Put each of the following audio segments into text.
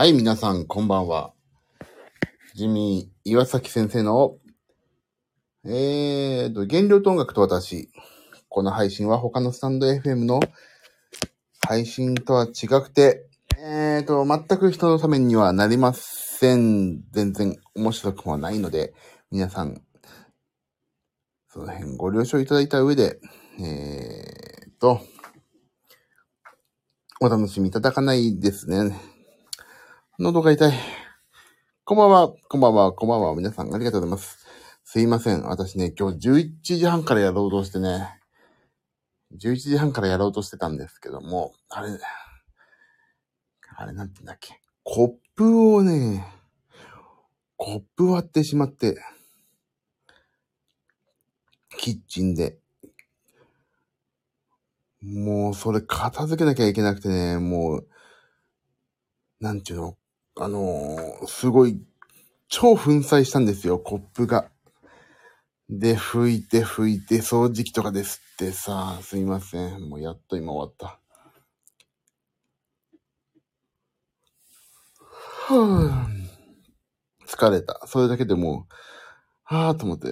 はい、皆さん、こんばんは。ジミー、岩崎先生の、原料と音楽と私。この配信は他のスタンド FM の配信とは違くて、全く人のためにはなりません。全然面白くもないので、皆さん、その辺ご了承いただいた上で、お楽しみいただかないですね。喉が痛い。こんばんは。皆さんありがとうございます。すいません。私ね、今日11時半からやろうとしてね。11時半からやろうとしてたんですけども、あれなんて言うんだっけ。コップ割ってしまって、キッチンで。もうそれ片付けなきゃいけなくてね、もう、なんていうの、すごい、超粉砕したんですよ、コップが。で、拭いて、掃除機とかですってさ、すいません。もうやっと今終わった。疲れた。それだけでもう、と思って、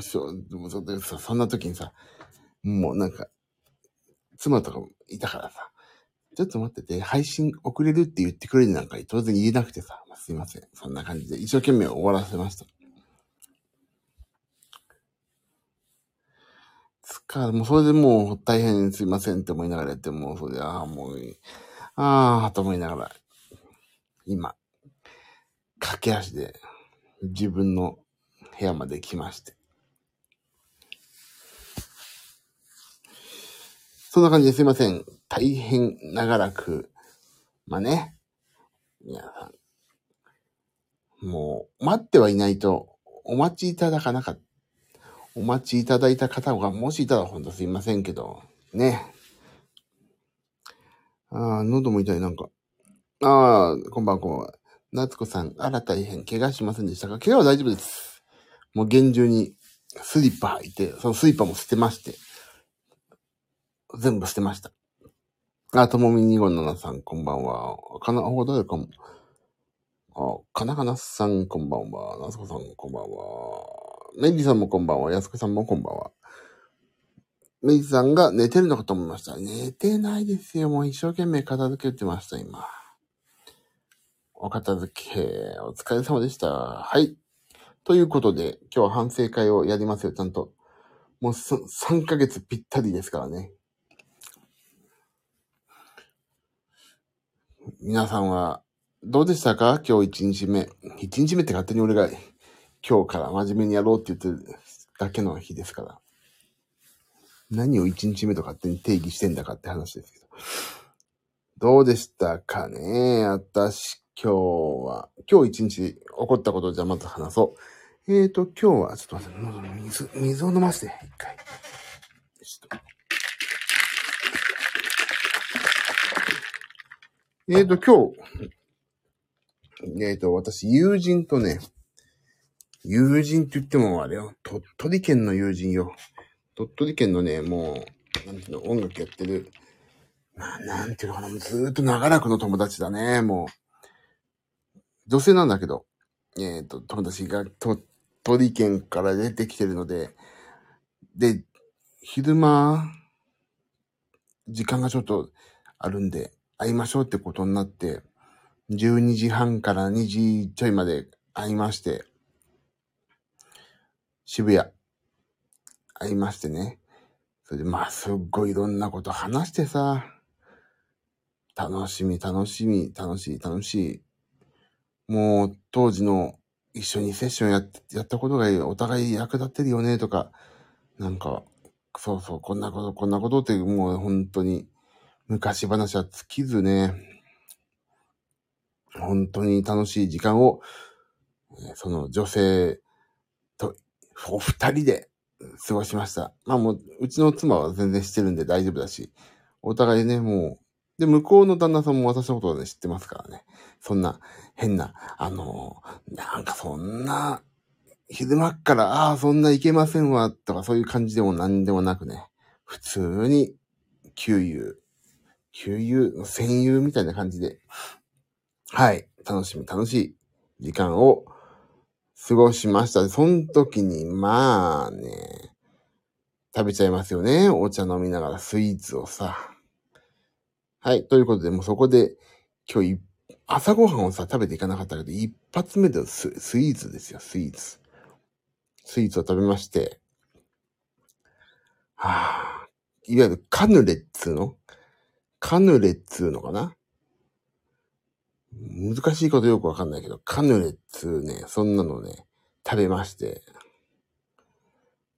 そんな時にさ、もうなんか、妻とかもいたからさ、ちょっと待ってて、配信遅れるって言ってくれるなんか当然言えなくてさ、すいません。そんな感じで一生懸命終わらせました。もうそれでもう大変すいませんって思いながらやって、もうそれで、と思いながら、今、駆け足で自分の部屋まで来まして。そんな感じですいません。大変長らく。まあね。皆さん。もう、待ってはいないと、お待ちいただいた方が、もしいたらほんとすいませんけど、ね。喉も痛い、なんか。こんばんは。夏子さん、大変、怪我しませんでしたか？怪我は大丈夫です。もう厳重にスリッパ履いて、そのスリッパも捨てまして。全部捨てました。ともみ257さん、こんばんは。かなさん、こんばんは。なつこさん、こんばんは。メリーさんもこんばんは。やすこさんもこんばんは。メリーさんが寝てるのかと思いました。寝てないですよ。もう一生懸命片付けてました、今。お片付け、お疲れ様でした。はい。ということで、今日は反省会をやりますよ、ちゃんと。もう3ヶ月ぴったりですからね。皆さんはどうでしたか？今日1日目。1日目って勝手に俺が今日から真面目にやろうって言ってるだけの日ですから。何を1日目と勝手に定義してんだかって話ですけど。どうでしたかね？私今日1日起こったことをじゃあまず話そう。今日は、ちょっと待って、喉の水を飲ませて、一回。今日、私、友人って言ってもあれよ、鳥取県の友人よ。鳥取県のね、もう、なんていうの、音楽やってる、なんていうのかな、ずーっと長らくの友達だね、もう。女性なんだけど、友達が鳥取県から出てきてるので、で、昼間、時間がちょっとあるんで、会いましょうってことになって、12時半から2時ちょいまで会いまして、渋谷、会いましてね。それで、すっごいいろんなこと話してさ、楽しい。もう、当時の一緒にセッションやったことがお互い役立ってるよね、とか、なんか、そう、こんなことって、もう本当に、昔話は尽きずね、本当に楽しい時間を、その女性とお二人で過ごしました。もう、うちの妻は全然してるんで大丈夫だし、お互いね、もう、で、向こうの旦那さんも私のことはね、知ってますからね。そんな、変な、なんかそんな、昼間から、そんないけませんわ、とかそういう感じでも何でもなくね、普通に、旧友、戦友みたいな感じで、はい、楽しい時間を過ごしました。その時に、まあね、食べちゃいますよね。お茶飲みながらスイーツをさ。はい、ということで、もうそこで、今日朝ごはんをさ、食べていかなかったけど、一発目でスイーツですよ、スイーツ。スイーツを食べまして、はぁ、いわゆるカヌレっつうのかな、難しいことよくわかんないけど、カヌレっつうね、そんなのね、食べまして、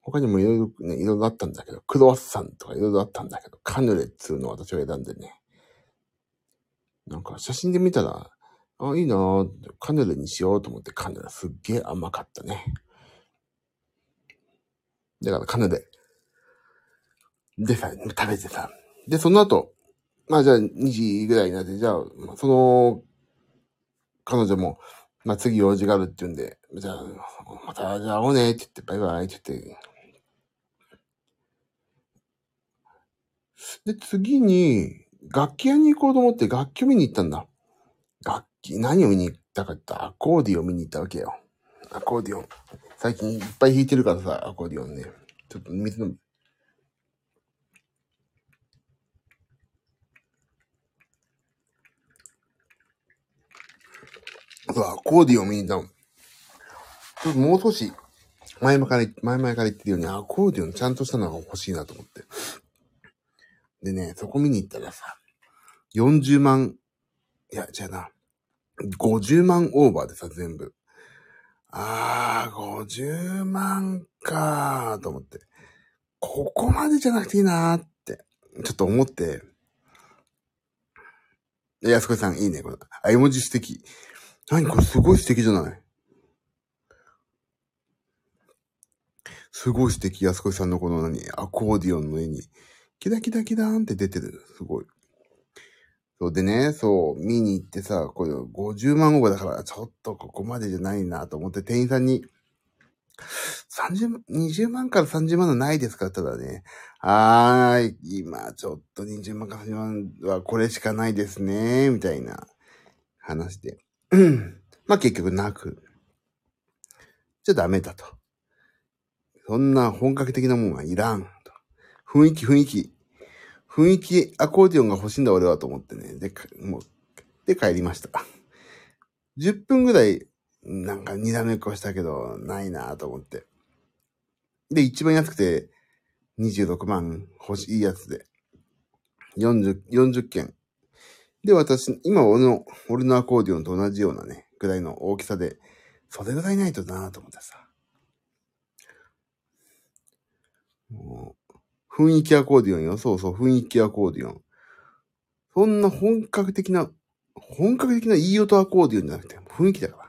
他にもいろいろね、いろいろあったんだけど、クロワッサンとかいろいろあったんだけど、カヌレっつうのを私は選んでね、なんか写真で見たら、あ、いいなぁ、カヌレにしようと思って、カヌレすっげえ甘かったね。だからカヌレでさ、食べてさ。で、その後、まあじゃあ2時ぐらいになって、じゃあ、その、彼女も、まあ次用事があるって言うんで、じゃあ、また、じゃあ会おうねって言って、バイバイって言って。で、次に、楽器屋に行こうと思って楽器を見に行ったんだ。楽器、何を見に行ったかって言ったら、アコーディオンを見に行ったわけよ。アコーディオン。最近いっぱい弾いてるからさ、アコーディオンね。ちょっと水飲む。そう、アコーディオン見に行ったの。ちょっともう少し、前々から言ってるように、アコーディオンちゃんとしたのが欲しいなと思って。でね、そこ見に行ったらさ、40万、いや、じゃあな、50万オーバーでさ、全部。あー、50万かーと思って、ここまでじゃなくていいなーって、ちょっと思って、安子さん、いいね、これ。あ、絵文字素敵。何これすごい素敵じゃない。すごい素敵、安子さんのこの何、アコーディオンの絵に、キラキラキラーンって出てる。すごい。そうでね、そう、見に行ってさ、これ50万オーバーだから、ちょっとここまでじゃないなと思って、店員さんに、20万から30万のないですかって言ったらね、今ちょっと20万から30万はこれしかないですね、みたいな話で。まあ結局なく、じゃダメだと。そんな本格的なもんはいらんと。雰囲気アコーディオンが欲しいんだ俺はと思ってね。で帰りました。10分ぐらい、なんかにらめっこしたけど、ないなぁと思って。で、一番安くて、26万欲しいやつで。40件。で、私、今俺のアコーディオンと同じようなね、ぐらいの大きさで、それぐらいないとなぁと思ってさ。もう雰囲気アコーディオンよ。そうそう、雰囲気アコーディオン。そんな本格的ないい音アコーディオンじゃなくて、雰囲気だから。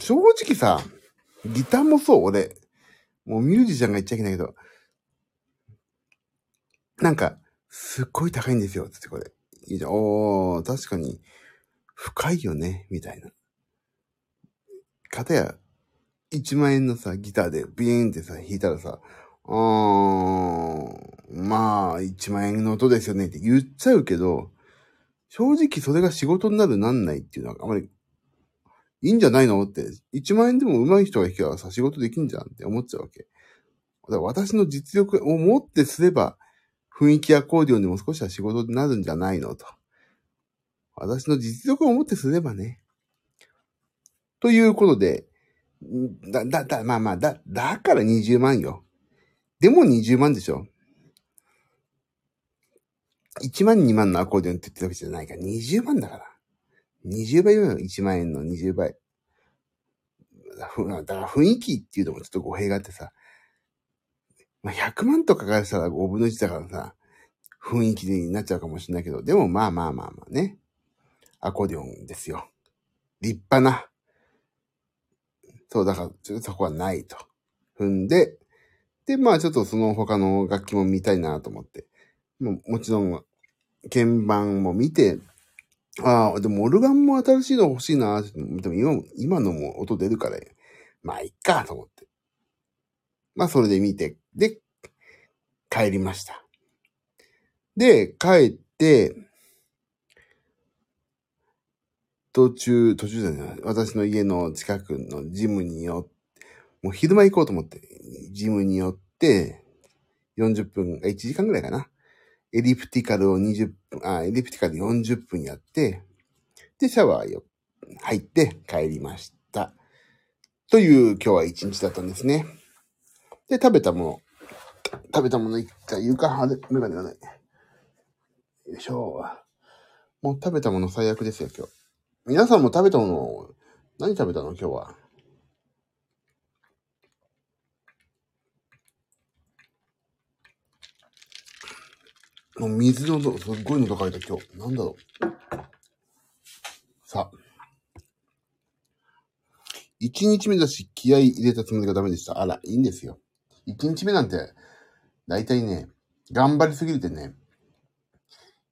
正直さ、ギターもそう、俺。もうミュージシャンが言っちゃいけないけど、なんか、すっごい高いんですよ、つってこれ。いいじゃん。おー、確かに、深いよね、みたいな。片や、1万円のさ、ギターでビーンってさ、弾いたらさ、まあ、1万円の音ですよねって言っちゃうけど、正直それが仕事になるなんないっていうのはあまりいいんじゃないのって、1万円でも上手い人が弾けばさ、仕事できんじゃんって思っちゃうわけ。だから私の実力を持ってすれば、雰囲気アコーディオンでも少しは仕事になるんじゃないのと。私の実力を持ってすればね。ということで、だから20万よ。でも20万でしょ。1万2万のアコーディオンって言ってるわけじゃないから、20万だから。20倍よ、1万円の20倍。だから雰囲気っていうのもちょっと語弊があってさ、100万とかからしたら5分の1だからさ、雰囲気になっちゃうかもしれないけど、でもまあね、アコーディオンですよ。立派な。そう、だからちょっとそこはないと。踏んで、で、まあちょっとその他の楽器も見たいなと思って。もちろん、鍵盤も見て、ああ、でもオルガンも新しいの欲しいな。でも今のも音出るから、まあいっかと思って。まあそれで見て、で、帰りました。で、帰って、て、途中じゃない、私の家の近くのジムに寄って、もう昼間行こうと思って、ジムに寄って、40分、1時間ぐらいかな。エリプティカルを40分やって、で、シャワー入って帰りました。という、今日は一日だったんですね。で、食べたもの一回、メガネがない。よいしょ。もう食べたもの最悪ですよ、今日。皆さんも食べたもの、何食べたの今日は。もう水の音、すっごい喉かいた今日。なんだろう。さあ。1日目だし気合い入れたつもりがダメでした。あら、いいんですよ。1日目なんて、だいたいね、頑張りすぎてね、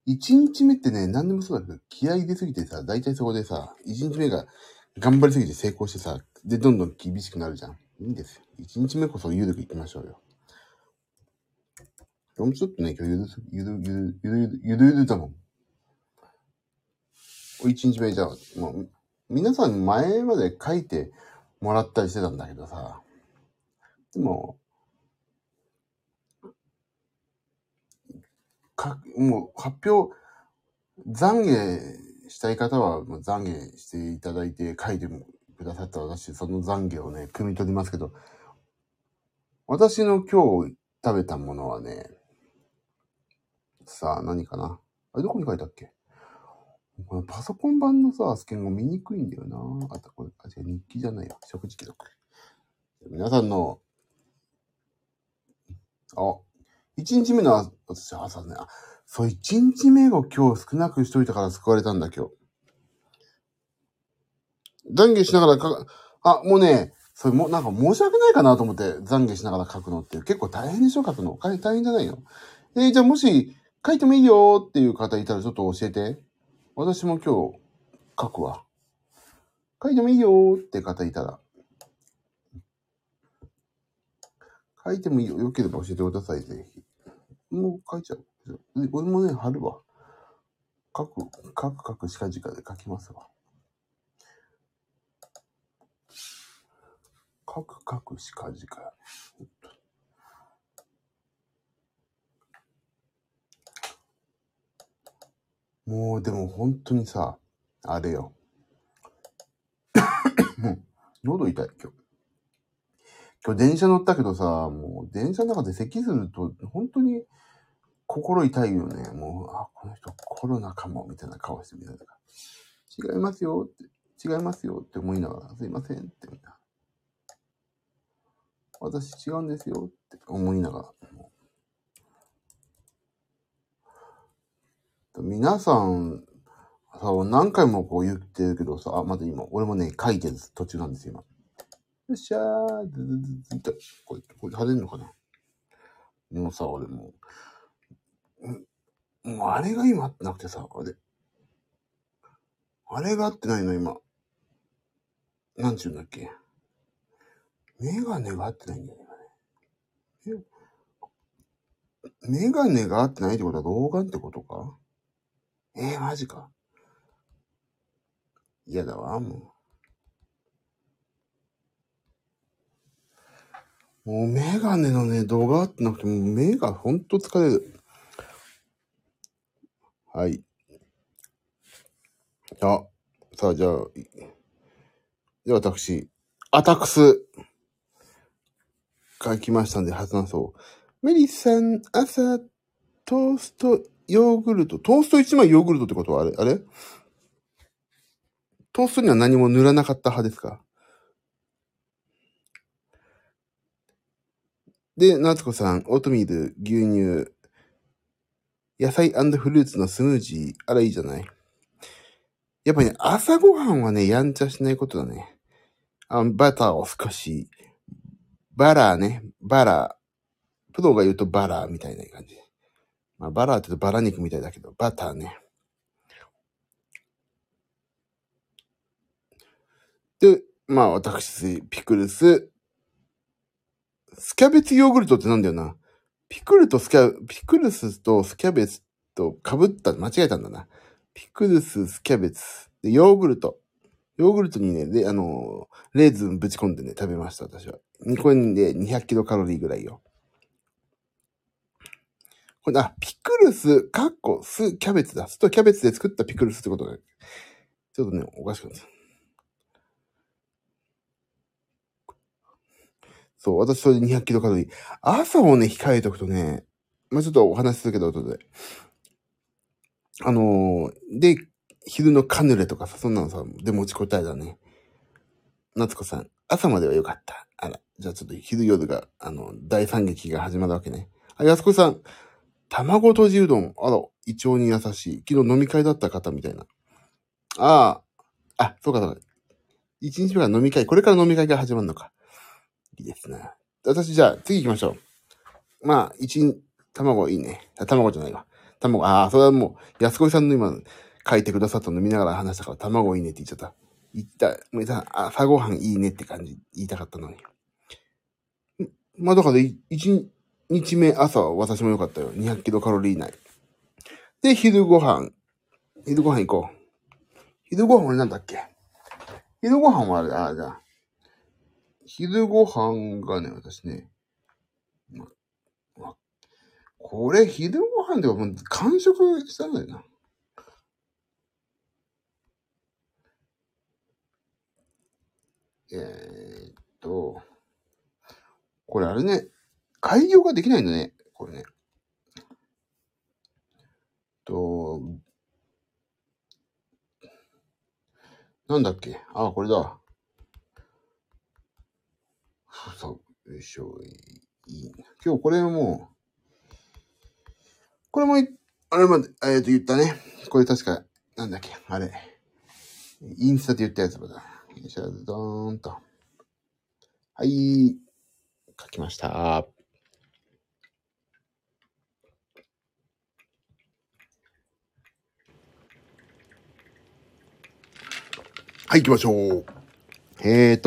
1日目ってね、何でもそうだけど、気合い入れすぎてさ、だいたいそこでさ、1日目が頑張りすぎて成功してさ、で、どんどん厳しくなるじゃん。いいんですよ。1日目こそ緩くいきましょうよ。でもちょっとね、今日ゆるゆるだもん。1日目じゃあ、もう、皆さんに前まで書いてもらったりしてたんだけどさ。でも、もう発表、懺悔したい方はもう懺悔していただいて書いてくださった私、その懺悔をね、汲み取りますけど、私の今日食べたものはね、さあ何かな。あれどこに書いたっけ？このパソコン版のさ、スキャンが見にくいんだよな。あとこれ、日記じゃないよ。食事記録。皆さんの、1日目の私は朝ね、そう、1日目を今日少なくしといたから救われたんだ、今日。懺悔しながらもうね、それも、なんか申し訳ないかなと思って、懺悔しながら書くのって結構大変でしょ、書くの。大変じゃないの。じゃあもし、書いてもいいよっていう方いたらちょっと教えて。私も今日書くわ。書いてもいいよーって方いたら。書いてもいいよ。よければ教えてください、ぜひ。もう書いちゃう。俺もね、貼るわ。書く、近々で書きますわ。書く、近々。もうでも本当にさ、あれよ。もう、喉痛い、今日。今日電車乗ったけどさ、もう電車の中で咳すると、本当に心痛いよね。もう、この人コロナかも、みたいな顔してみたいな。違いますよって、違いますよって思いながら、すいませんってみたいな。私違うんですよって思いながら。もう皆さん、何回もこう言ってるけどさ、まだ今、俺もね、書いてる途中なんですよ、今。よっしゃー、ずっと、これ貼れるのかな？でもさ、俺もう、もうあれが今ってなくてさ、あれがあってないの、今。なんちゅうんだっけ。メガネがあってないんだよ、今ね。メガネがあってないってことは老眼ってことか？マジか。嫌だわ、もう。もうメガネのね、動画ってなくて、もう目がほんと疲れる。はい。じゃあ私、アタックス書きましたんで、発案そう。メリさん、朝、トースト1枚ヨーグルトってことはあれトーストには何も塗らなかった派ですか？で、夏子さん、オートミール、牛乳、野菜&フルーツのスムージー、あらいいじゃない。やっぱね、朝ごはんはね、やんちゃしないことだね。バターを少し、バラ、プロが言うとバラみたいな感じ。まあ、バラって言うとバラ肉みたいだけど、バターね。で、まあ私、ピクルス。スキャベツヨーグルトってなんだよな。ピクルスとスキャベツ間違えたんだな。ピクルス、スキャベツ、でヨーグルトにね、で、レーズンぶち込んでね、食べました、私は。これで200キロカロリーぐらいよ。これ、ピクルス、ス、キャベツだ。酢とキャベツで作ったピクルスってことだ。ちょっとね、おかしくなった。そう、私それで200キロカロリー。朝をね、控えておくとね、ちょっとお話しするけど、後で。で、昼のカヌレとかさ、そんなのさ、で持ちこたえだね。夏子さん、朝まではよかった。あら、じゃあちょっと昼夜が、大惨劇が始まるわけね。安子さん、卵とじうどん。あら、胃腸に優しい。昨日飲み会だった方みたいな。そうか。一日目から飲み会、これから飲み会が始まるのか。いいですね。私、じゃあ、次行きましょう。卵いいね。卵じゃないわ。卵、それはもう、安子さんの今、書いてくださったの見ながら話したから、卵いいねって言っちゃった。もうさ、朝ごはんいいねって感じ、言いたかったのに。だから、1日目朝は私も良かったよ。200キロカロリー以内。で、昼ご飯行こう。昼ご飯俺なんだっけ？昼ご飯はじゃあ。昼ご飯がね、私ね、これ昼ご飯ではもう完食したんだよな。これあれね、改良ができないんだね、これね。なんだっけ？これだ。そう、よいしょ、いいな。今日これもう、これも、あれまで、言ったね。これ確か、なんだっけ、あれ。インスタで言ったやつもだ。よいしょ、ドーンと。はい。書きました。はい、行きましょう。メ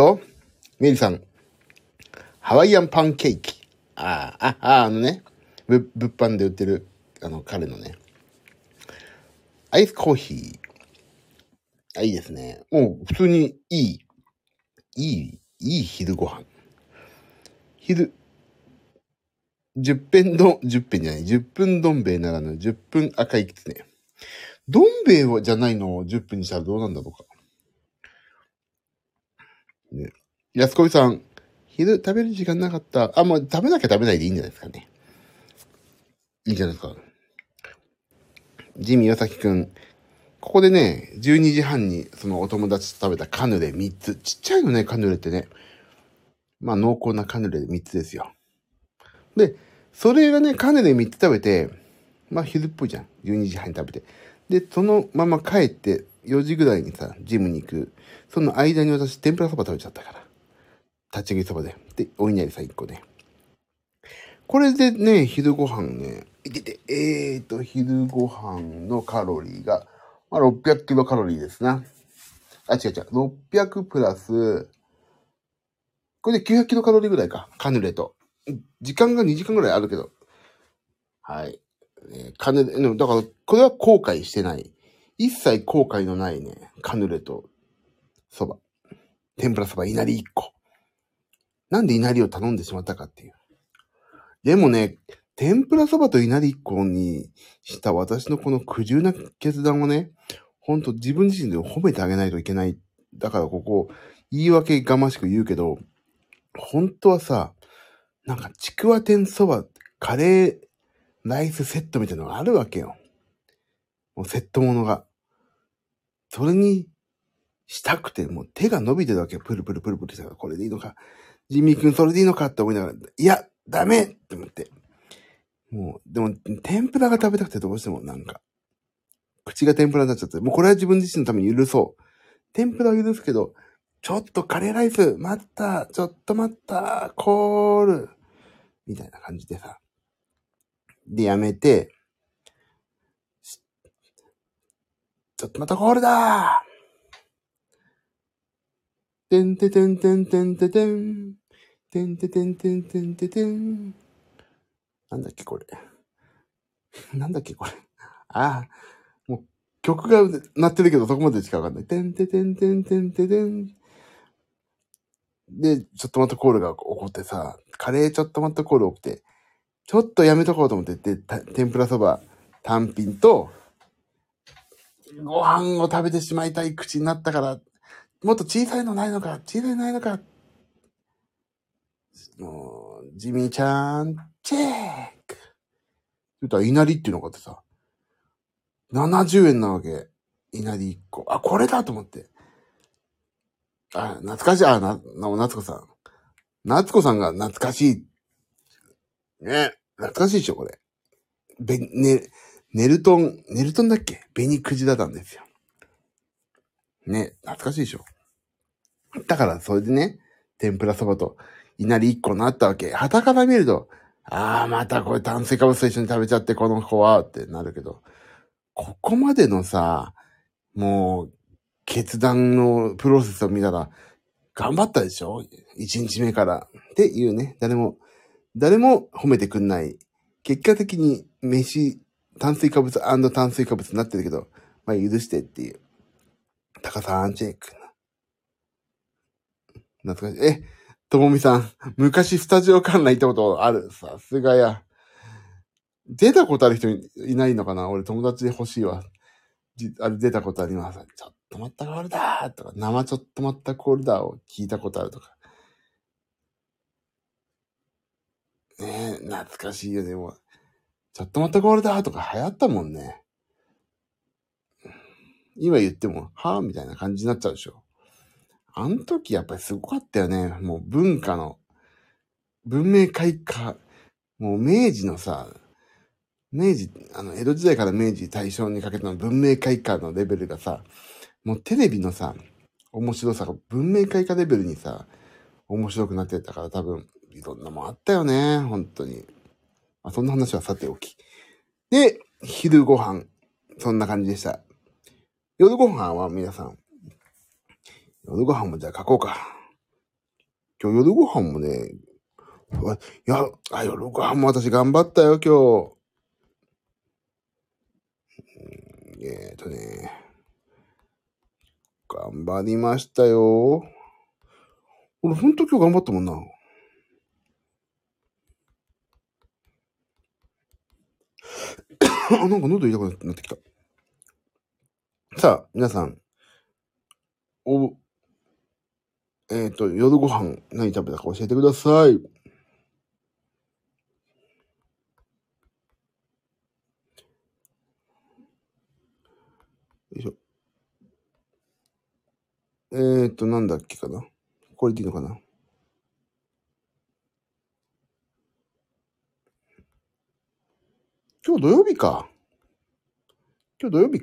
リさん。ハワイアンパンケーキ。あのね。物販で売ってる、彼のね。アイスコーヒー。いいですね。もう普通にいい昼ご飯。10分どん兵衛ならぬ10分赤いきつね。どん兵衛じゃないのを10分にしたらどうなんだろうか。ね、安子さん、昼食べる時間なかった。もう食べなきゃ食べないでいいんじゃないですかね。いいんじゃないですか。ジミー・ヨサキくん。ここでね、12時半にそのお友達と食べたカヌレ3つ。ちっちゃいのね、カヌレってね。濃厚なカヌレ3つですよ。で、それがね、カヌレ3つ食べて、昼っぽいじゃん。12時半に食べて。で、そのまま帰って、4時ぐらいにさ、ジムに行く。その間に私、天ぷらそば食べちゃったから。立ち食いそばで。で、お稲荷さん1個ね。これでね、昼ご飯ね、昼ご飯のカロリーが、600キロカロリーですな。600プラス、これで900キロカロリーぐらいか。カヌレと。時間が2時間ぐらいあるけど。はい。カヌレ、だから、これは後悔してない。一切後悔のないね。カヌレと、そば。天ぷらそば、いなり1個。なんでいなりを頼んでしまったかっていう。でもね、天ぷらそばといなり1個にした私のこの苦渋な決断をね、ほんと自分自身で褒めてあげないといけない。だからここ、言い訳がましく言うけど、本当はさ、ちくわ天そば、カレー、ライスセットみたいなのがあるわけよ。もうセットものが。それにしたくて、もう手が伸びてるわけよ。プルプルプルプルしたから、これでいいのか。ジミー君それでいいのかって思いながら、いや、ダメって思って。もう、でも、天ぷらが食べたくてどうしても口が天ぷらになっちゃって、もうこれは自分自身のために許そう。天ぷらは許すけど、ちょっとカレーライス、ちょっと待った、コール、みたいな感じでさ。で、やめて、ちょっとまたコールだーてんててんてんてんててん、てんててんてんてんててん。なんだっけこれ。ああ、もう曲が鳴ってるけどそこまでしかわかんない。てんててんてんてんててん。で、ちょっと待ったコールが起こってさ、カレーちょっと待ったコール起きて、ちょっとやめとこうと思って、で、天ぷらそば単品と、ご飯を食べてしまいたい口になったから、もっと小さいのないのか、小さいのないのか。もう、ジミーちゃん、チェック。言ったら、いなりっていうのがあってさ、70円なわけ。いなり1個。あ、これだと思って。あ、懐かしい。あ、夏子さん。夏子さんが懐かしい。ね、懐かしいでしょ、これ。ネルトンだっけ？紅くじだったんですよ。ね、懐かしいでしょ。だから、それでね、天ぷらそばと、稲荷1個になったわけ。はたから見ると、ああ、またこれ炭水化物と一緒に食べちゃって、この子は、ってなるけど、ここまでのさ、もう、決断のプロセスを見たら、頑張ったでしょ？ 1 日目から。っていうね、誰も褒めてくんない。結果的に、飯、炭水化物&炭水化物になってるけど、まあ許してっていう。タカさん、チェック。懐かしい。え、ともみさん、昔スタジオ館内行ったことある。さすがや。出たことある人いないのかな？俺友達で欲しいわ。あれ出たことあります。ちょっと待ったコールだーとか、生ちょっと待ったコールだーを聞いたことあるとか。ねえ、懐かしいよね。もうちょっと待ったコールだーとか流行ったもんね。今言っても、はぁみたいな感じになっちゃうでしょ。あの時やっぱりすごかったよね。もう文化の、文明開化、もう明治のさ、江戸時代から明治大正にかけての文明開化のレベルがさ、もうテレビのさ、面白さが文明開化レベルにさ、面白くなってたから多分、いろんなもんあったよね。本当に。まあ、そんな話はさておき。で、昼ご飯。そんな感じでした。夜ご飯は皆さん、夜ご飯もじゃあ書こうか。今日夜ご飯もね、夜ご飯も私頑張ったよ、今日。頑張りましたよ。俺ほんと今日頑張ったもんな。なんか喉痛くなってきた。さあ、皆さん、夜ご飯何食べたか教えてください。よいしょ。なんだっけかな。これでいいのかな。今日土曜日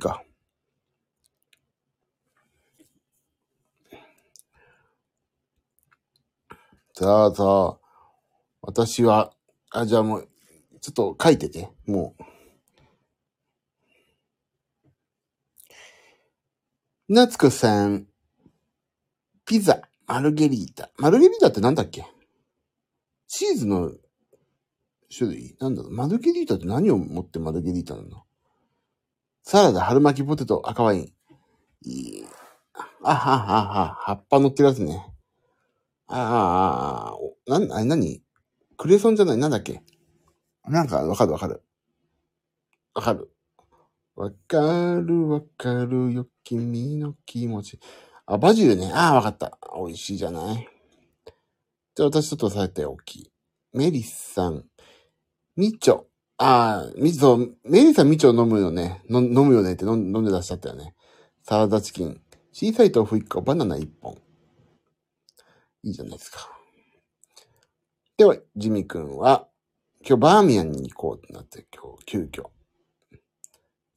か。さあ、私は、じゃあもう、ちょっと書いてて、もう。夏子さん、ピザ、マルゲリータ。マルゲリータってなんだっけ？チーズの種類？なんだろう？マルゲリータって何を持ってマルゲリータなの？サラダ、春巻きポテト、赤ワイン。葉っぱ乗ってるやつね。何クレソンじゃない、なんだっけ、なんか、わかるよ、君の気持ち。あ、バジルね。ああ、わかった。美味しいじゃない。じゃあ、私ちょっとされておき。メリスさん。みちょ。ああ、メリスさんみちょ飲むよね。飲むよねって飲んで出しちゃったよね。サラダチキン。小さい豆腐1個、バナナ1本。いいじゃないですか。では、ジミ君は、今日バーミヤンに行こうってなって、今日、急遽。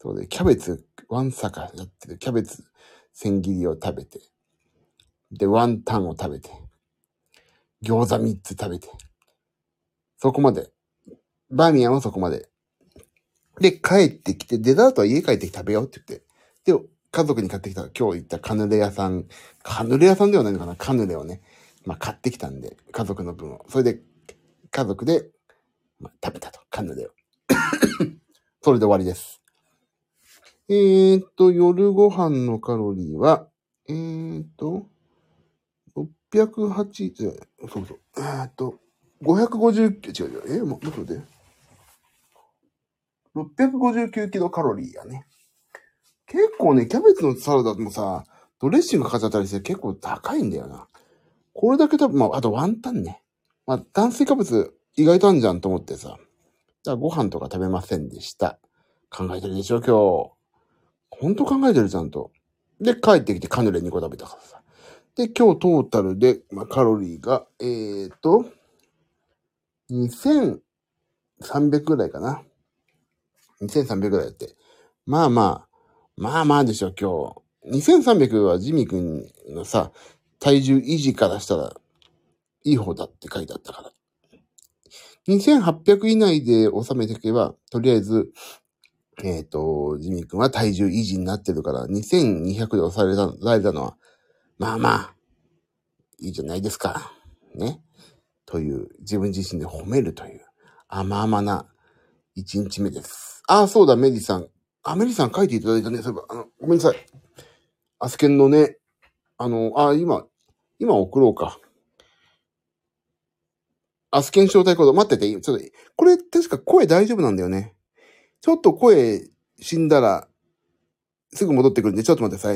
そうで、キャベツ、ワンサカやってるキャベツ、千切りを食べて、で、ワンタンを食べて、餃子3つ食べて、そこまで。バーミヤンはそこまで。で、帰ってきて、デザートは家帰ってきて食べようって言って、で、家族に買ってきた、今日行ったカヌレ屋さんではないのかな、カヌレをね。まあ、買ってきたんで、家族の分を。それで、家族で、まあ、食べたと。カヌレを。それで終わりです。夜ご飯のカロリーは、608、そうそう、559、違う、もう、待って659キロカロリーやね。結構ね、キャベツのサラダもさ、ドレッシングかかったりして結構高いんだよな。これだけ多分、まあ、あとワンタンね。まあ、炭水化物意外とあんじゃんと思ってさ。じゃあご飯とか食べませんでした。考えてるでしょ、今日。ほんと考えてる、ちゃんと。で、帰ってきてカヌレ2個食べたからさ。で、今日トータルで、まあ、カロリーが、2300ぐらいかな。2300ぐらいやって。まあでしょ、今日。2300はジミー君のさ、体重維持からしたら、いい方だって書いてあったから。2800以内で収めていけば、とりあえず、ジミー君は体重維持になってるから、2200で抑えられたのは、いいじゃないですか。ね。という、自分自身で褒めるという、甘々な1日目です。あ、そうだ、メリさん。メリさん書いていただいたね。そういえば、ごめんなさい。アスケンのね、今送ろうか。アスケン招待コード、待ってて、ちょっと、これ確か声大丈夫なんだよね。ちょっと声死んだら、すぐ戻ってくるんで、ちょっと待ってくだ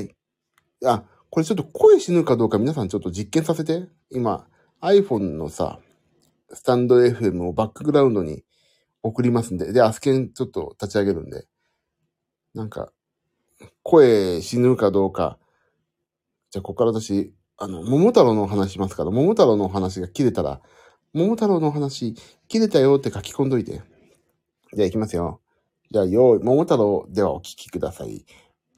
さい。これちょっと声死ぬかどうか皆さんちょっと実験させて。今、iPhone のさ、スタンド FM をバックグラウンドに送りますんで、で、アスケンちょっと立ち上げるんで。なんか、声死ぬかどうか。じゃあ、ここから私、桃太郎のお話しますから、桃太郎のお話が切れたら、桃太郎のお話、切れたよって書き込んどいて。じゃあ、行きますよ。じゃあ、桃太郎ではお聞きください。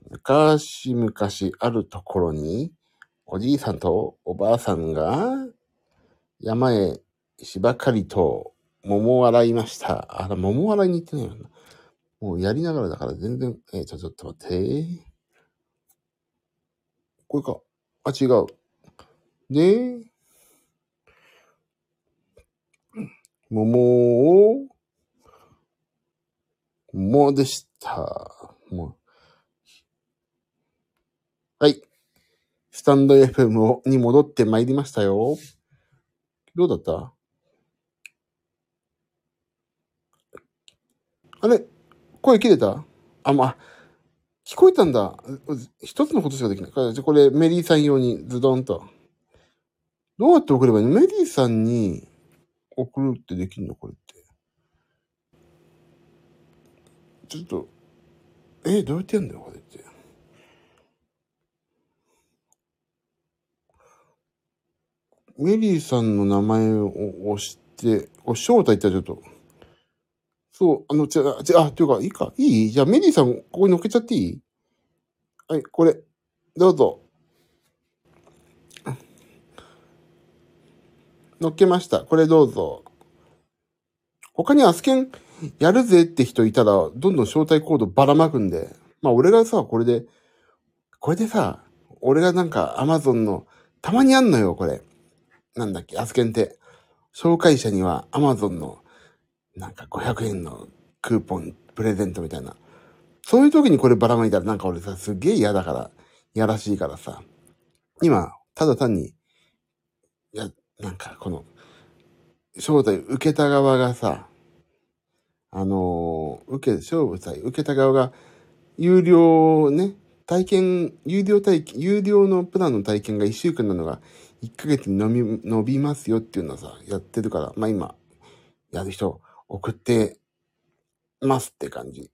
昔々あるところに、おじいさんとおばあさんが、山へ芝刈りと桃を洗いました。桃を洗いに行ってないよな。もうやりながらだから全然、ちょっと待って。これか。違う。で、桃でした。もう。はい。スタンド FM に戻ってまいりましたよ。どうだった？声切れた？聞こえたんだ。一つのことしかできない。これ、メリーさん用にズドンと。どうやって送ればいいの？メリーさんに送るってできるの？これって。ちょっと、どうやってやるんだよ、これって。メリーさんの名前を押して、招待ってちょっと。そう、というか、いいか、いい？じゃあ、メリーさん、ここに乗っけちゃっていい？はい、これ、どうぞ。乗っけました。これどうぞ。他にアスケンやるぜって人いたら、どんどん招待コードばらまくんで。俺がさ、これでさ、俺がなんか、Amazon の、たまにあんのよ、これ。なんだっけ、アスケンって。紹介者には Amazon の、なんか500円のクーポンプレゼントみたいな。そういう時にこればらまいたらなんか俺さ、すげえ嫌だから、やらしいからさ。今、ただ単に、なんかこの、招待受けた側がさ、受けた側が、有料ね、有料のプランの体験が1週間なのが、1ヶ月に伸びますよっていうのをさ、やってるから、今、やる人、送ってますって感じ。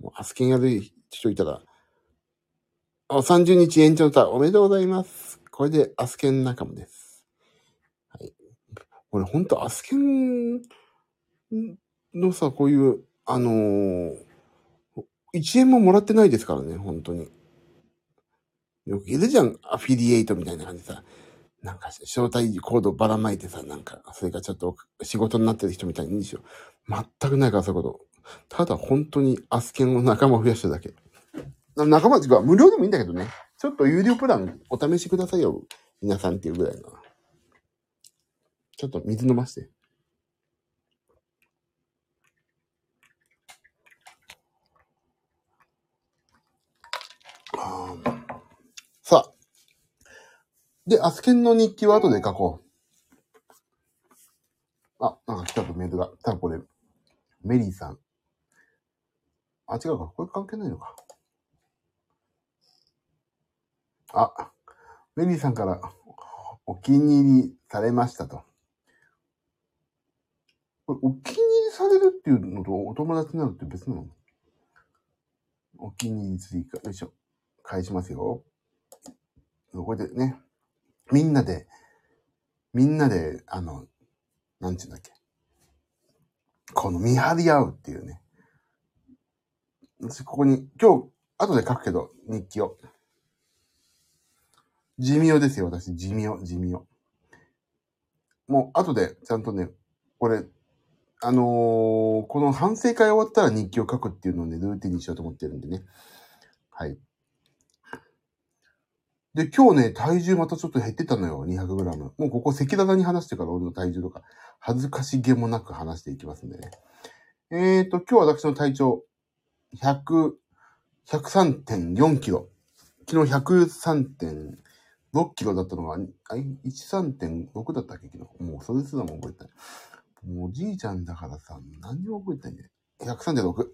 もうアスケンやる人いたら、30日延長だ。おめでとうございます。これでアスケン仲間です。はい。俺ほんとアスケンのさ、こういう、1円ももらってないですからね、本当に。よくいるじゃん、アフィリエイトみたいな感じでさ。なんか、招待コードばらまいてさ、なんか、それがちょっと仕事になってる人みたいにいいでしょ。全くないから、そういうこと。ただ、本当にアスケンの仲間を増やしただけ。仲間、無料でもいいんだけどね。ちょっと有料プランお試しくださいよ、皆さんっていうぐらいの。ちょっと水飲まして。で、アスケンの日記は後で書こう。あ、なんか来たとメールが。ただこれ、メリーさん。あ、違うか。これ関係ないのか。あ、メリーさんからお気に入りされましたと。これ、お気に入りされるっていうのとお友達になるって別なの？お気に入り追加。よいしょ。返しますよ。これでね、みんなで、なんちゅうんだっけ。この見張り合うっていうね。私、ここに、今日、後で書くけど、日記を。地味よですよ、私。地味よ。もう、後で、ちゃんとね、これ、この反省会終わったら日記を書くっていうのをね、ルーティンにしようと思ってるんでね。はい。で、今日ね、体重またちょっと減ってたのよ、200g。もうここ赤裸々に話してから俺の体重とか、恥ずかしげもなく話していきますんでね。今日私の体長、103.4 キロ。昨日 103.6 キロだったのが、13.6 だったっけ、昨日。もうそれすらも覚えてない。もうおじいちゃんだからさ、何も覚えてないね。136。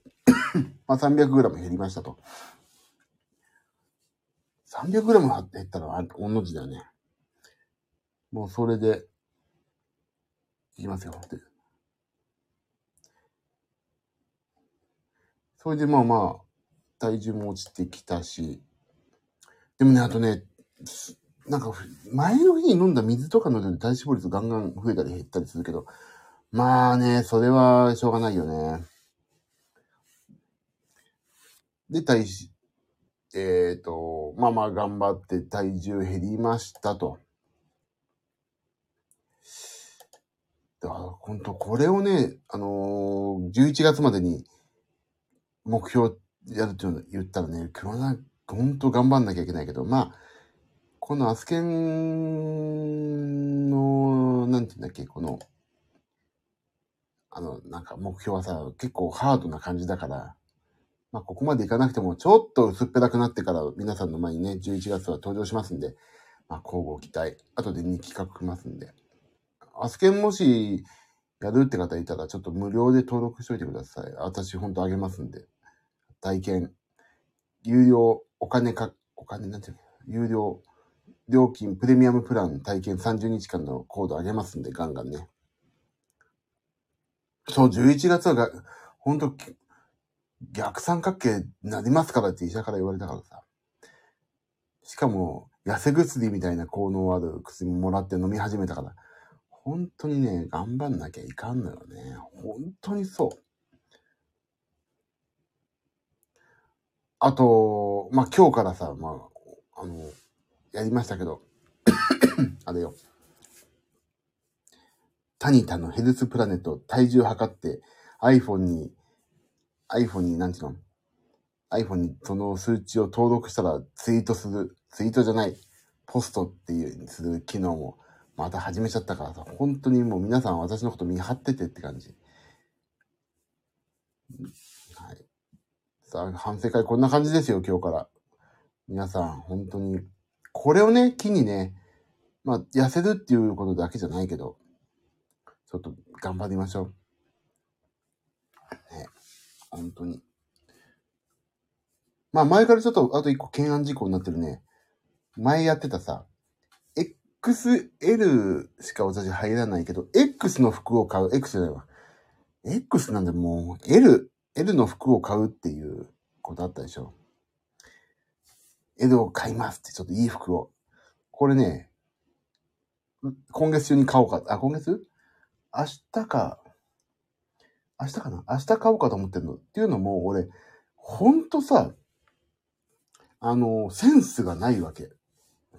まあ 300g 減りましたと。300g 減ったら、おんの字だよね。もうそれで、いきますよ。それでまあ、体重も落ちてきたし、でもね、あとね、なんか、前の日に飲んだ水とかので体脂肪率ガンガン増えたり減ったりするけど、まあね、それはしょうがないよね。で、まあ頑張って体重減りましたと。だからほんとこれをね、11月までに目標やるっていうの言ったらね、ほんと頑張んなきゃいけないけど、まあ、このアスケンの、なんていうんだっけ、この、なんか目標はさ、結構ハードな感じだから、まあ、ここまでいかなくても、ちょっと薄っぺらくなってから皆さんの前にね、11月は登場しますんで、まあ、交互期待。後で2企画来ますんで。アスケンもし、やるって方いたら、ちょっと無料で登録しといてください。私、ほんとあげますんで。体験。有料、お金なんていうの？有料、料金、プレミアムプラン、体験30日間のコードあげますんで、ガンガンね。そう、11月はほんと、逆三角形になりますからって医者から言われたからさ。しかも、痩せ薬みたいな効能ある薬もらって飲み始めたから、本当にね、頑張んなきゃいかんのよね。本当にそう。あと、まあ、今日からさ、まあ、やりましたけど、あれよ。タニタのヘルスプラネット体重測って、iPhoneに何て言うの？ iPhone にその数値を登録したらポストっていうする機能もまた始めちゃったからさ、本当にもう皆さん私のこと見張っててって感じ。はい。さあ、反省会こんな感じですよ、今日から。皆さん、本当に。これをね、機にね、まあ、痩せるっていうことだけじゃないけど、ちょっと頑張りましょう。ね。本当に。まあ前からちょっと、あと一個懸案事項になってるね。前やってたさ、XL しか私入らないけど、X の服を買う。X じゃないわ。X なんでもう、L の服を買うっていうことあったでしょ。L を買いますって、ちょっといい服を。これね、今月中に買おうか。あ、今月？明日買おうかと思ってるの。っていうのも、俺、ほんとさ、センスがないわけ。フ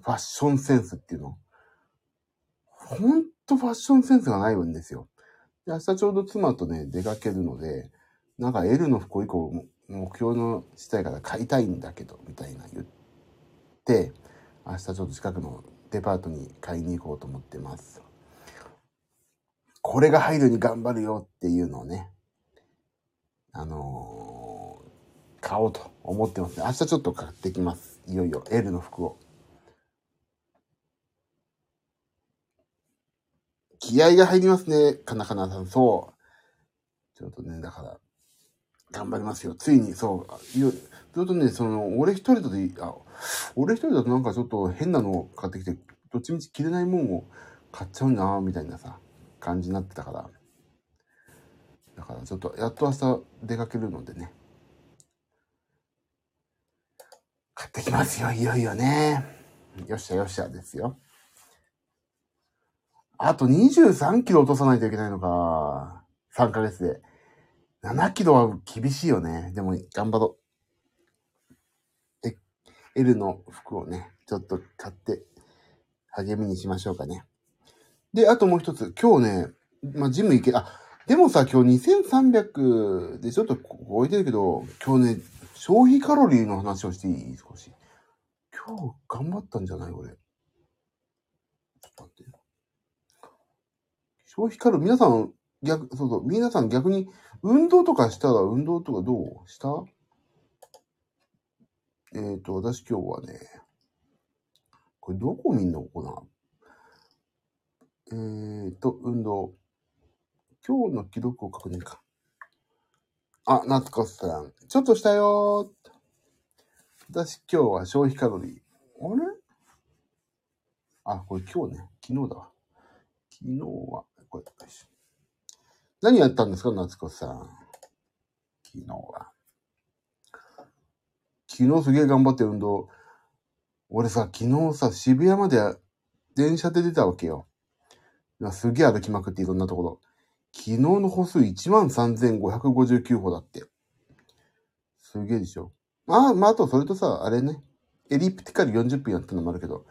ァッションセンスっていうの。ほんとファッションセンスがないんですよ。で、明日ちょうど妻とね、出かけるので、なんか L の服以降、目標のしたいから買いたいんだけど、みたいな言って、明日ちょっと近くのデパートに買いに行こうと思ってます。これが入るに頑張るよっていうのをね、買おうと思ってますね。明日ちょっと買ってきます。いよいよ L の服を。気合が入りますね。かなかなさん、そう。ちょっとね、だから、頑張りますよ。ついに、そう。ずっとね、俺一人だとなんかちょっと変なのを買ってきて、どっちみち着れないもんを買っちゃうなぁ、みたいなさ、感じになってたから。だからちょっと、やっと明日出かけるのでね。買ってきますよ、いよいよね。よっしゃよっしゃですよ。あと23キロ落とさないといけないのか。3ヶ月で。7キロは厳しいよね。でも、頑張ろう。L の服をね、ちょっと買って、励みにしましょうかね。で、あともう一つ。今日ね、まあ、ジム行け、でもさ、今日2300でちょっと超えてるけど、今日ね、消費カロリーの話をしていい？少し。今日頑張ったんじゃない俺。ちょっと待って。消費カロリー、皆さん逆に、運動とかどうした？私今日はね、これどこ見んのかな？運動。今日の記録を確認か。あ、夏子さん。ちょっとしたよー。私今日は消費カロリー。あれ？あ、これ今日ね。昨日だわ。昨日は、これ、何やったんですか、夏子さん。昨日は。昨日すげえ頑張って運動。俺さ、昨日さ、渋谷まで電車で出たわけよ。すげえ歩きまくっていろんなところ。昨日の歩数 13,559 歩だって。すげえでしょ。まあ、あとそれとさ、あれね。エリプティカル40分やったのもあるけど。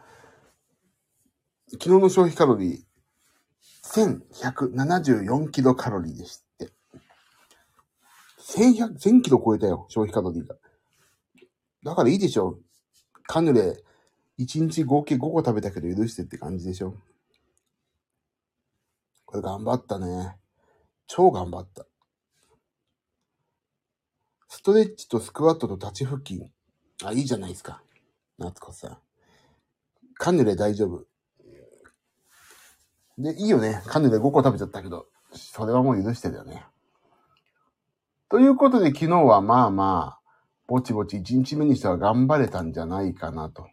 昨日の消費カロリー。1174キロカロリーでして。1000キロ超えたよ、消費カロリーが。だからいいでしょ。カヌレ、1日合計5個食べたけど許してって感じでしょ。これ頑張ったね。超頑張った。ストレッチとスクワットと立ち腹筋。あ、いいじゃないですか。夏子さん。カヌレ大丈夫。で、いいよね。カヌレ5個食べちゃったけど、それはもう許してるよね。ということで、昨日はまあまあ、ぼちぼち1日目にしては頑張れたんじゃないかなと。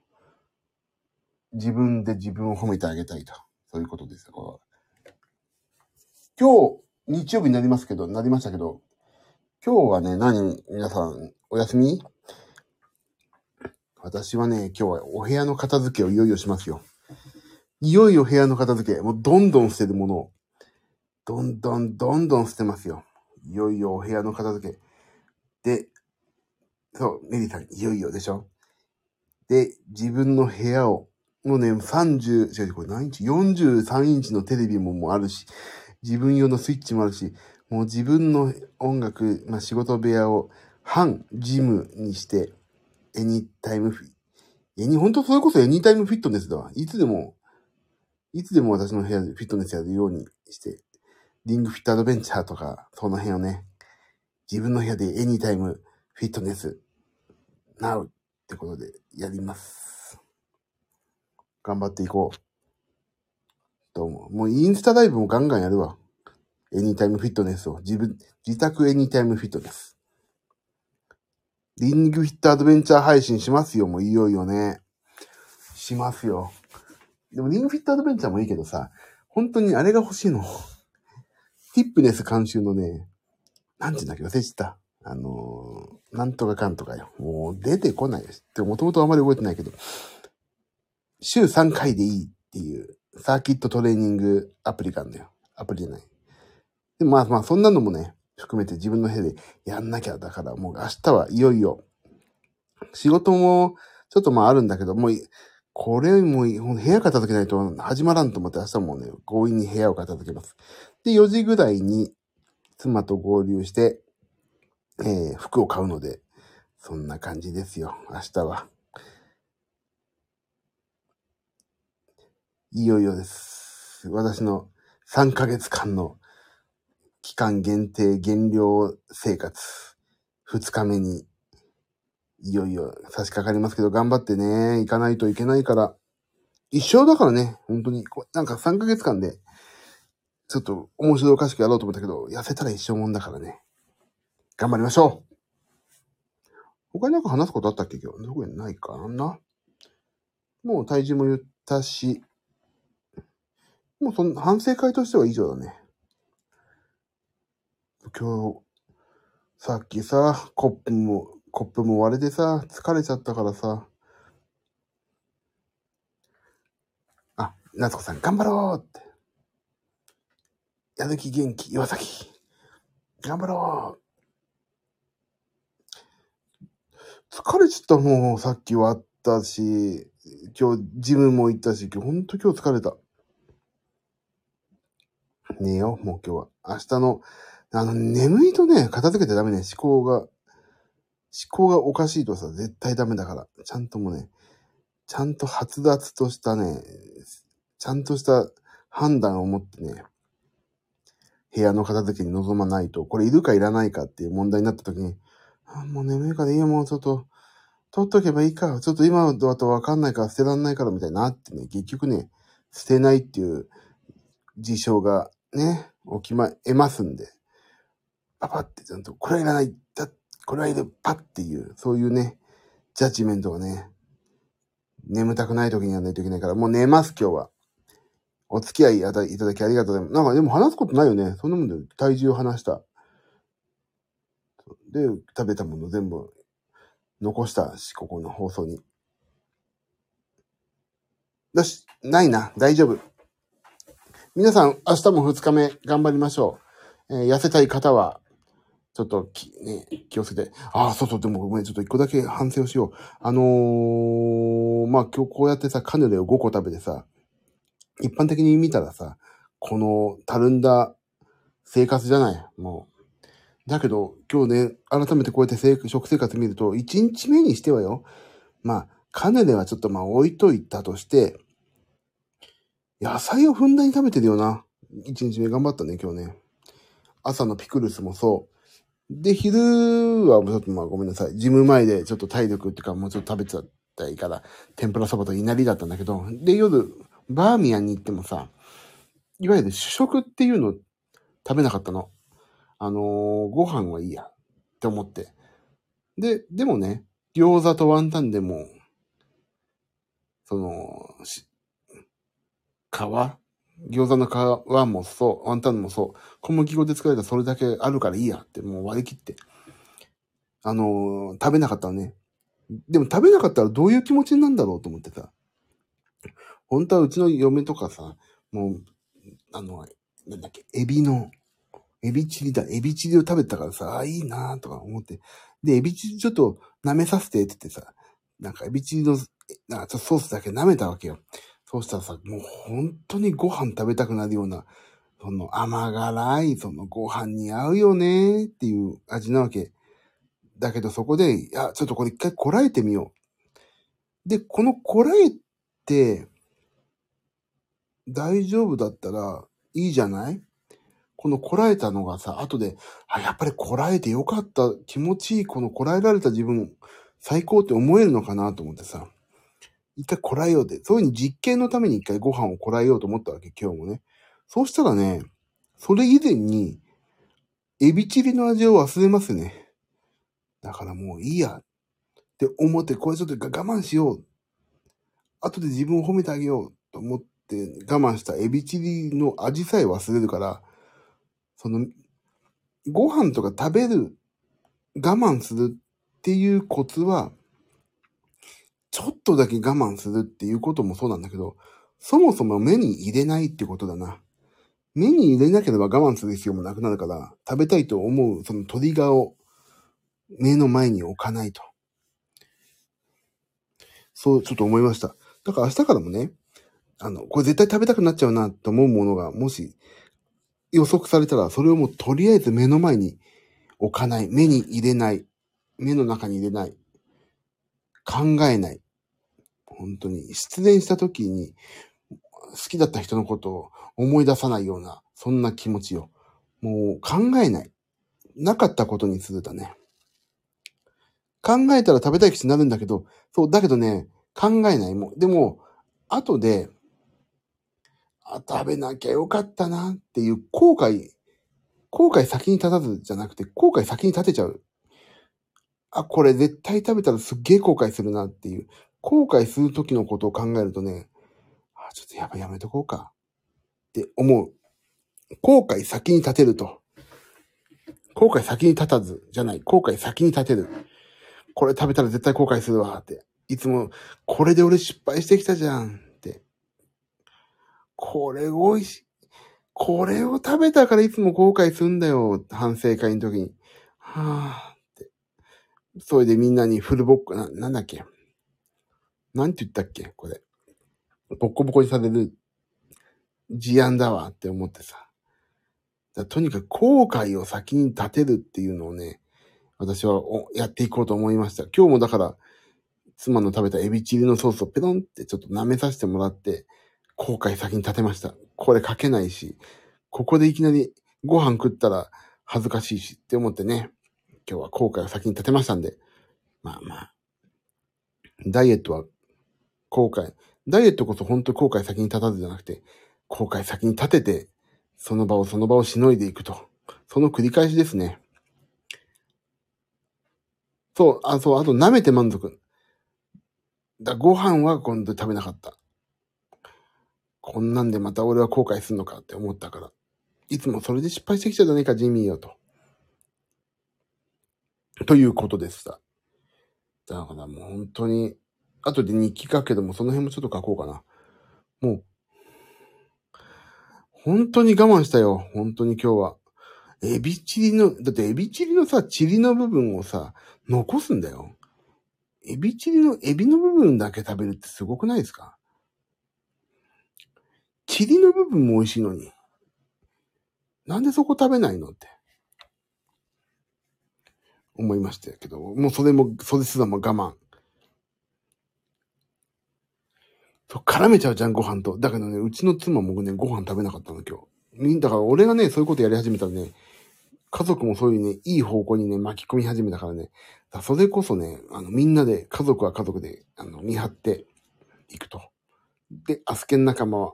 自分で自分を褒めてあげたいと。そういうことですよ、これは。今日、日曜日になりましたけど、今日はね、皆さん、お休み？私はね、今日はお部屋の片付けをいよいよしますよ。いよいよ部屋の片付け。もうどんどん捨てるものを。どんどん捨てますよ。いよいよお部屋の片付け。で、そう、メリーさん、いよいよでしょ。で、自分の部屋を、もうね、43インチのテレビもあるし、自分用のスイッチもあるし、もう自分の音楽、まあ、仕事部屋を、ジムにして、ほんとそれこそエニタイムフィットネスだわ。いつでも私の部屋でフィットネスやるようにして、リングフィットアドベンチャーとか、その辺をね、自分の部屋でエニタイムフィットネス、Now ってことでやります。頑張っていこう。どうも。もうインスタライブもガンガンやるわ。エニタイムフィットネスを。自宅エニタイムフィットネス。リングフィットアドベンチャー配信しますよ。もういよいよね。しますよ。でもリングフィットアドベンチャーもいいけどさ、本当にあれが欲しいの。ティップネス監修のね、なんていうんだっけ忘れちった。なんとかかんとかよ。もう出てこないよ。でもともとあまり覚えてないけど、週3回でいいっていうサーキットトレーニングアプリがあるんだよ。アプリじゃない。でもまあそんなのもね、含めて自分の部屋でやんなきゃ。だからもう明日はいよいよ、仕事もちょっとまああるんだけど、もうこれも部屋片付けないと始まらんと思って明日もね、強引に部屋を片付けます。で、4時ぐらいに妻と合流して、服を買うので、そんな感じですよ、明日は。いよいよです。私の3ヶ月間の期間限定減量生活、2日目に、いよいよ差し掛かりますけど、頑張ってね、行かないといけないから。一生だからね、本当に。なんか3ヶ月間で、ちょっと面白おかしくやろうと思ったけど、痩せたら一生もんだからね。頑張りましょう。他になんか話すことあったっけ今日。どこにないかな。もう体重も言ったし、もうその反省会としては以上だね。今日、さっきさ、コップも割れてさ、疲れちゃったからさ。あ、夏子さん頑張ろうって。やる気元気岩崎頑張ろう。疲れちゃったもん。さっき割ったし、今日ジムも行ったし、ほんと今日疲れた。寝よう、もう今日は。明日の眠いとね、片付けてダメね。思考がおかしいとさ、絶対ダメだから。ちゃんともね、ちゃんと発達としたね、ちゃんとした判断を持ってね、部屋の片付けに臨まないと、これいるかいらないかっていう問題になった時に、あ、もう眠いからいいよ、もうちょっと、取っとけばいいか、ちょっと今だとわかんないから捨てらんないからみたいなってね、結局ね、捨てないっていう事象がね、起きま、得ますんで、パパってちゃんと、これはいらない、これはいる、パっていう、そういうね、ジャッジメントをね、眠たくない時にやらないといけないから、もう寝ます、今日は。お付き合いいただきありがとうございます。なんかでも話すことないよね。そんなもんで体重を話した。で、食べたもの全部残したし、ここの放送に。だし、ないな。大丈夫。皆さん、明日も2日目頑張りましょう。痩せたい方は、ちょっと気をつけて。ああ、そうそう、でもごめん、ちょっと1個だけ反省をしよう。まあ、今日こうやってさ、カヌレを5個食べてさ、一般的に見たらさ、このたるんだ生活じゃない、もう。だけど、今日ね、改めてこうやって食生活見ると、1日目にしてはよ、まあ、カヌレはちょっとまあ置いといたとして、野菜をふんだんに食べてるよな。1日目頑張ったね、今日ね。朝のピクルスもそう。で、昼はもうちょっとまあごめんなさい。ジム前でちょっと体力っていうか、もうちょっと食べちゃったいから、天ぷらそばといなりだったんだけど、で、夜、バーミヤンに行ってもさ、いわゆる主食っていうのを食べなかったの。ご飯はいいやって思って。でもね、餃子とワンタンでも、餃子の皮もそう、ワンタンもそう、小麦粉で作られたそれだけあるからいいやって、もう割り切って。食べなかったのね。でも食べなかったらどういう気持ちになるんだろうと思ってさ。本当はうちの嫁とかさ、もう、なんだっけ、エビチリを食べたからさ、あ、いいなーとか思って。で、エビチリちょっと舐めさせてって言ってさ、なんかエビチリの、なんかちょっとソースだけ舐めたわけよ。そうしたらさ、もう本当にご飯食べたくなるような、その甘辛い、そのご飯に合うよねーっていう味なわけ。だけどそこで、いや、ちょっとこれ一回こらえてみよう。で、このこらえて、大丈夫だったらいいじゃない？このこらえたのがさ、後で、あ、やっぱりこらえてよかった、気持ちいい、このこらえられた自分、最高って思えるのかなと思ってさ、一回こらえようって、そういうふうに実験のために一回ご飯をこらえようと思ったわけ、今日もね。そうしたらね、それ以前に、エビチリの味を忘れますね。だからもういいや、って思って、これちょっと我慢しよう。後で自分を褒めてあげようと思って、で我慢したエビチリの味さえ忘れるから、ご飯とか食べる、我慢するっていうコツは、ちょっとだけ我慢するっていうこともそうなんだけど、そもそも目に入れないってことだな。目に入れなければ我慢する必要もなくなるから、食べたいと思うそのトリガーを目の前に置かないと。そう、ちょっと思いました。だから明日からもね、これ絶対食べたくなっちゃうなと思うものが、もし予測されたら、それをもうとりあえず目の前に置かない。目に入れない。目の中に入れない。考えない。本当に、失恋した時に、好きだった人のことを思い出さないような、そんな気持ちを。もう考えない。なかったことにするだね。考えたら食べたい口になるんだけど、そう、だけどね、考えない。もう、でも、後で、食べなきゃよかったなっていう後悔先に立たずじゃなくて、後悔先に立てちゃう。あ、これ絶対食べたらすっげえ後悔するなっていう、後悔する時のことを考えるとね、あ、ちょっとやばいやめとこうかって思う。後悔先に立てると。後悔先に立たずじゃない、後悔先に立てる。これ食べたら絶対後悔するわって。いつも、これで俺失敗してきたじゃんって。これ美味しい。これを食べたからいつも後悔するんだよ。反省会の時に。はぁって。それでみんなにフルボッコ、なんだっけ。なんて言ったっけこれ。ボッコボコにされる事案だわって思ってさ。とにかく後悔を先に立てるっていうのをね、私はやっていこうと思いました。今日もだから、妻の食べたエビチリのソースをペロンってちょっと舐めさせてもらって、後悔先に立てました。これかけないし、ここでいきなりご飯食ったら恥ずかしいしって思ってね、今日は後悔を先に立てましたんで、まあまあ、ダイエットは後悔、ダイエットこそ本当に後悔先に立たずじゃなくて、後悔先に立てて、その場をしのいでいくと。その繰り返しですね。そう、あと舐めて満足。だご飯は今度食べなかった。こんなんでまた俺は後悔するのかって思ったから。いつもそれで失敗してきちゃうじゃねえか、ジミーよと。ということでした。だからもう本当に、後で日記書くけども、その辺もちょっと書こうかな。もう、本当に我慢したよ。本当に今日は。エビチリのさ、チリの部分をさ、残すんだよ。エビの部分だけ食べるってすごくないですか？チリの部分も美味しいのに。なんでそこ食べないのって。思いましたけど、もうそれすらも我慢。そう、絡めちゃうじゃん、ご飯と。だけどね、うちの妻もね、ご飯食べなかったの、今日。だから俺がね、そういうことやり始めたらね、家族もそういうね、いい方向にね、巻き込み始めたからね。だそれこそね、みんなで、家族は家族で、見張っていくと。で、アスケン仲間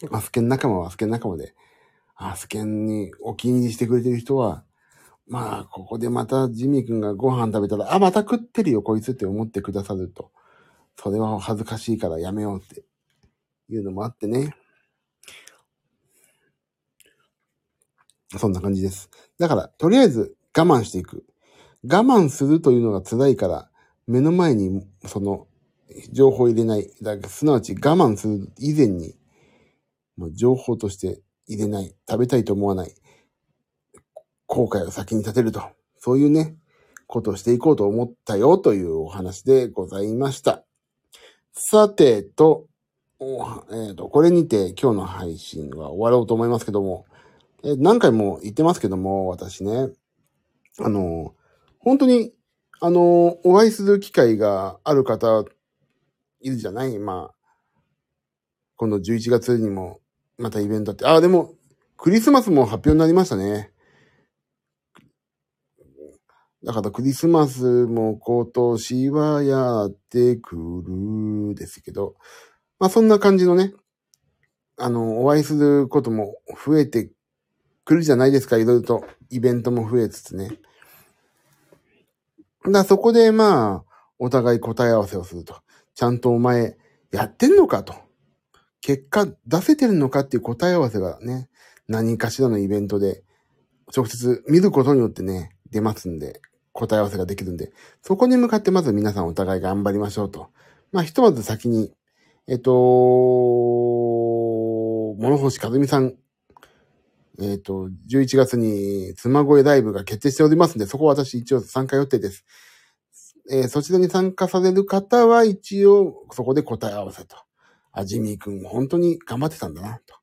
で、アスケンにお気に入りしてくれてる人は、まあ、ここでまたジミー君がご飯食べたら、あ、また食ってるよ、こいつって思ってくださると。それは恥ずかしいからやめようっていうのもあってね。そんな感じです。だから、とりあえず我慢していく。我慢するというのが辛いから、目の前にその情報を入れない。だからすなわち我慢する以前に、もう情報として入れない。食べたいと思わない。後悔を先に立てると。そういうね、ことをしていこうと思ったよというお話でございました。さてと、これにて今日の配信は終わろうと思いますけども、何回も言ってますけども、私ね、本当に、お会いする機会がある方、いるじゃない？まあ、今度11月にも、またイベントって、でも、クリスマスも発表になりましたね。だからクリスマスも今年はやってくるですけど、まあそんな感じのね、お会いすることも増えてくるじゃないですか、いろいろとイベントも増えつつね。そこでまあ、お互い答え合わせをすると。ちゃんとお前、やってんのかと。結果出せてるのかっていう答え合わせがね、何かしらのイベントで、直接見ることによってね、出ますんで、答え合わせができるんで、そこに向かってまず皆さんお互い頑張りましょうと。まあ、ひとまず先に、諸星和美さん、11月に妻声ライブが決定しておりますんで、そこは私一応参加予定です。そちらに参加される方は一応そこで答え合わせと。ジミー君本当に頑張ってたんだなと。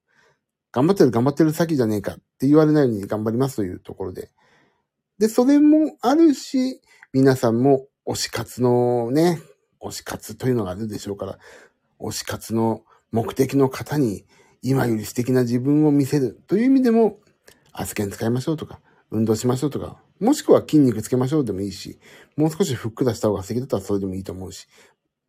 頑張ってる先じゃねえかって言われないように頑張りますというところで。で、それもあるし、皆さんも推し活のね、推し活というのがあるでしょうから、推し活の目的の方に今より素敵な自分を見せるという意味でも、アスケン使いましょうとか、運動しましょうとか、もしくは筋肉つけましょうでもいいし、もう少しふっくらした方が素敵だったらそれでもいいと思うし、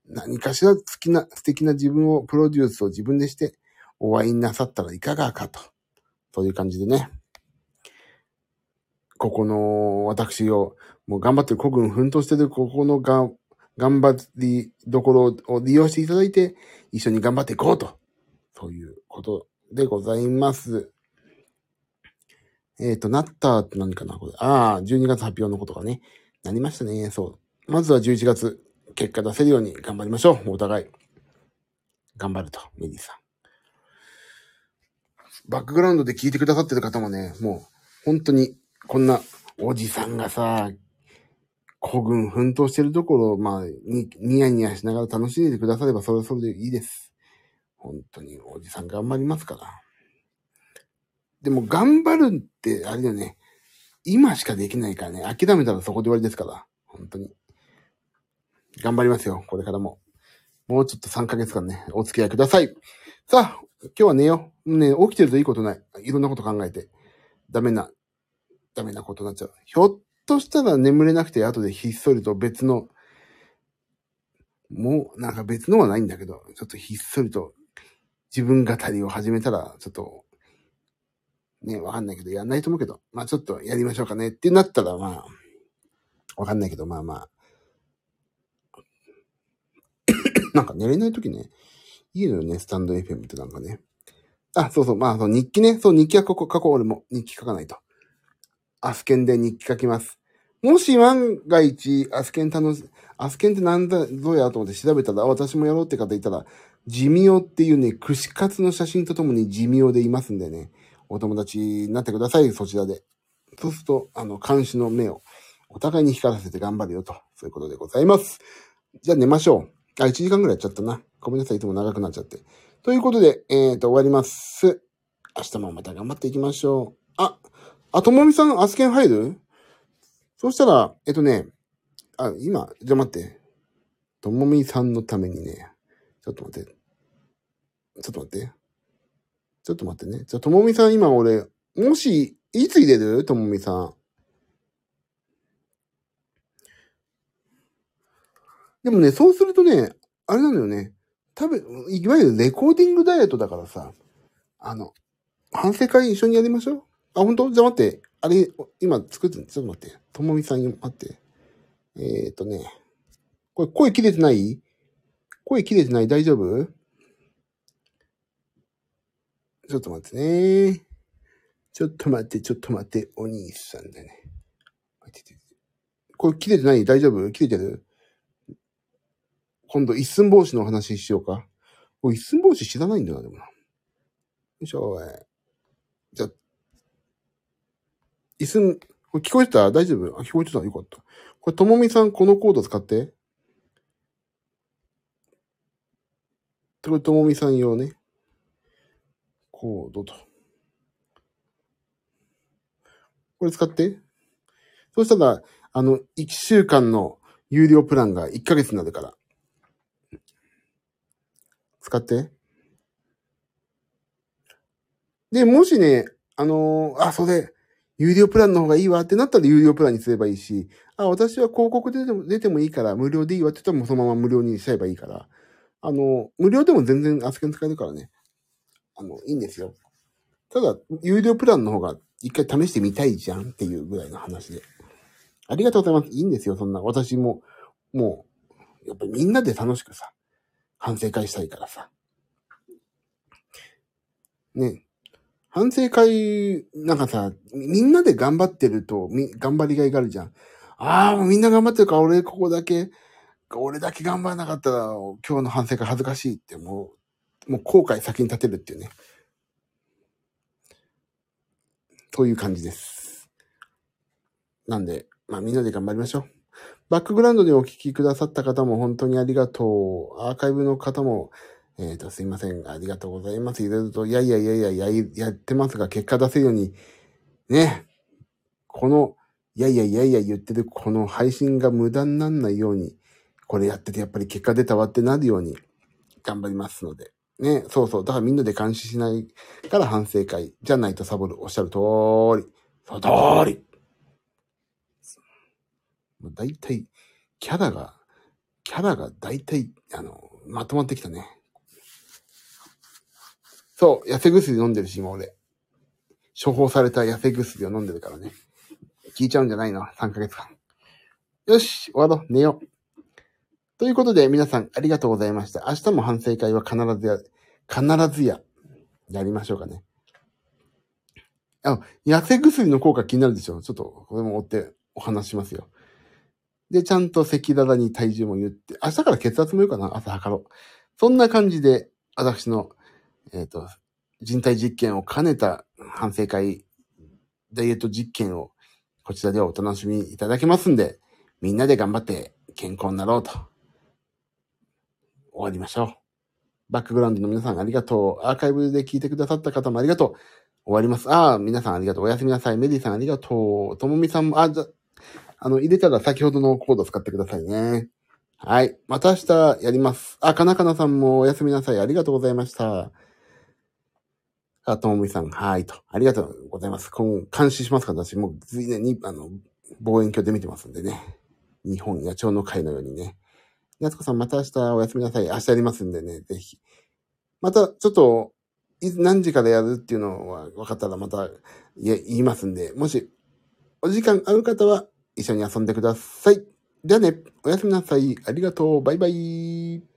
何かしら素敵な自分をプロデュースを自分でして、お会いなさったらいかがかと、そういう感じでね、ここの私をもう頑張ってる孤軍奮闘してるここの頑張りどころを利用していただいて一緒に頑張っていこうと、そういうことでございます。なったって何かなこれ。12月発表のことがね、なりましたね。そう。まずは11月、結果出せるように頑張りましょう。お互い。頑張ると、メリーさん。バックグラウンドで聞いてくださってる方もね、もう、本当に、こんな、おじさんがさ、孤軍奮闘してるところを、まあ、ニヤニヤしながら楽しんでくだされば、それはそれでいいです。本当に、おじさん頑張りますから。でも頑張るってあれだよね、今しかできないからね、諦めたらそこで終わりですから、本当に頑張りますよ。これからもうちょっと3ヶ月間ね、お付き合いください。さあ、今日は寝よう。ね、起きてるといいことない。いろんなこと考えてダメなことになっちゃう。ひょっとしたら眠れなくて、後でひっそりと別の、もうなんか別のはないんだけど、ちょっとひっそりと自分語りを始めたら、ちょっとね、わかんないけど、やんないと思うけど、まあちょっとやりましょうかねってなったら、まあ、わかんないけど、まあまあ。なんか寝れないときね、いいのよね、スタンド FM ってなんかね。そうそう、まあそう、日記ね、そう、日記はここ、過去俺も日記書かないと。アスケンで日記書きます。もし万が一、アスケンってなんだぞやと思って調べたら、私もやろうって方いたら、地味よっていうね、串カツの写真とともに地味よでいますんでね。お友達になってください、そちらで。そうすると、監視の目をお互いに光らせて頑張るよと、そういうことでございます。じゃあ寝ましょう。1時間ぐらいやっちゃったな。ごめんなさい、いつも長くなっちゃって。ということで、終わります。明日もまた頑張っていきましょう。ともみさん、アスケン入る？そうしたら、今、じゃあ待って。ともみさんのためにね、ちょっと待ってね。じゃあ、ともみさん、今俺、もし、いつ入れる？ともみさん。でもね、そうするとね、あれなのよね。いわゆるレコーディングダイエットだからさ、反省会一緒にやりましょう。本当？じゃあ待って。あれ、今作ってる。ちょっと待って。ともみさん、待って。これ、声切れてない？大丈夫？ちょっと待って、お兄さんだね。これ切れてない？大丈夫？切れてる？今度、一寸法師のお話しようか。これ一寸法師知らないんだな、でもな。よいしょ、おい。じゃあ、これ聞こえてた？大丈夫？聞こえてた？よかった。これ、ともみさん、このコード使って。これ、ともみさん用ね。コードと。これ使って。そうしたら、1週間の有料プランが1ヶ月になるから。使って。で、もしね、それ、有料プランの方がいいわってなったら有料プランにすればいいし、私は広告で出てもいいから無料でいいわって言ったらもうそのまま無料にしちゃえばいいから。無料でも全然アスケン使えるからね。いいんですよ。ただ、有料プランの方が一回試してみたいじゃんっていうぐらいの話で。ありがとうございます。いいんですよ、そんな。私も、もう、やっぱりみんなで楽しくさ、反省会したいからさ。ね。反省会、なんかさ、みんなで頑張ってると、頑張りがいがあるじゃん。みんな頑張ってるから、俺だけ頑張らなかったら、今日の反省会恥ずかしいってもう後悔先に立てるっていうね。という感じです。なんで、まあみんなで頑張りましょう。バックグラウンドでお聞きくださった方も本当にありがとう。アーカイブの方も、すいません。ありがとうございます。いろいろと、やってますが、結果出せるように、ね。言ってるこの配信が無駄にならないように、これやっててやっぱり結果出たわってなるように、頑張りますので。ね、そうそう。だからみんなで監視しないから反省会じゃないとサボる。おっしゃる通り。その通り。だいたい、キャラがだいたい、まとまってきたね。そう、痩せ薬飲んでるし、今俺。処方された痩せ薬を飲んでるからね。効いちゃうんじゃないの ?3 ヶ月間。よし、終わろう。寝よう。ということで、皆さんありがとうございました。明日も反省会は必ずや、やりましょうかね。痩せ薬の効果気になるでしょ。ちょっと、これも追ってお話しますよ。で、ちゃんと赤裸々に体重も言って、明日から血圧も言うかな、朝測ろう。そんな感じで、私の、人体実験を兼ねた反省会、ダイエット実験を、こちらではお楽しみいただけますんで、みんなで頑張って健康になろうと。終わりましょう。バックグラウンドの皆さんありがとう。アーカイブで聞いてくださった方もありがとう。終わります。皆さんありがとう。おやすみなさい。メリーさんありがとう。ともみさんも、入れたら先ほどのコード使ってくださいね。はい。また明日やります。かなかなさんもおやすみなさい。ありがとうございました。ともみさん、はいと。ありがとうございます。監視しますから、私もう随然に、望遠鏡で見てますんでね。日本野鳥の会のようにね。やつこさん、また明日おやすみなさい。明日やりますんでね、ぜひ。また、ちょっと、何時からやるっていうのは分かったらまた言いますんで、もし、お時間ある方は一緒に遊んでください。じゃあね、おやすみなさい。ありがとう。バイバイ。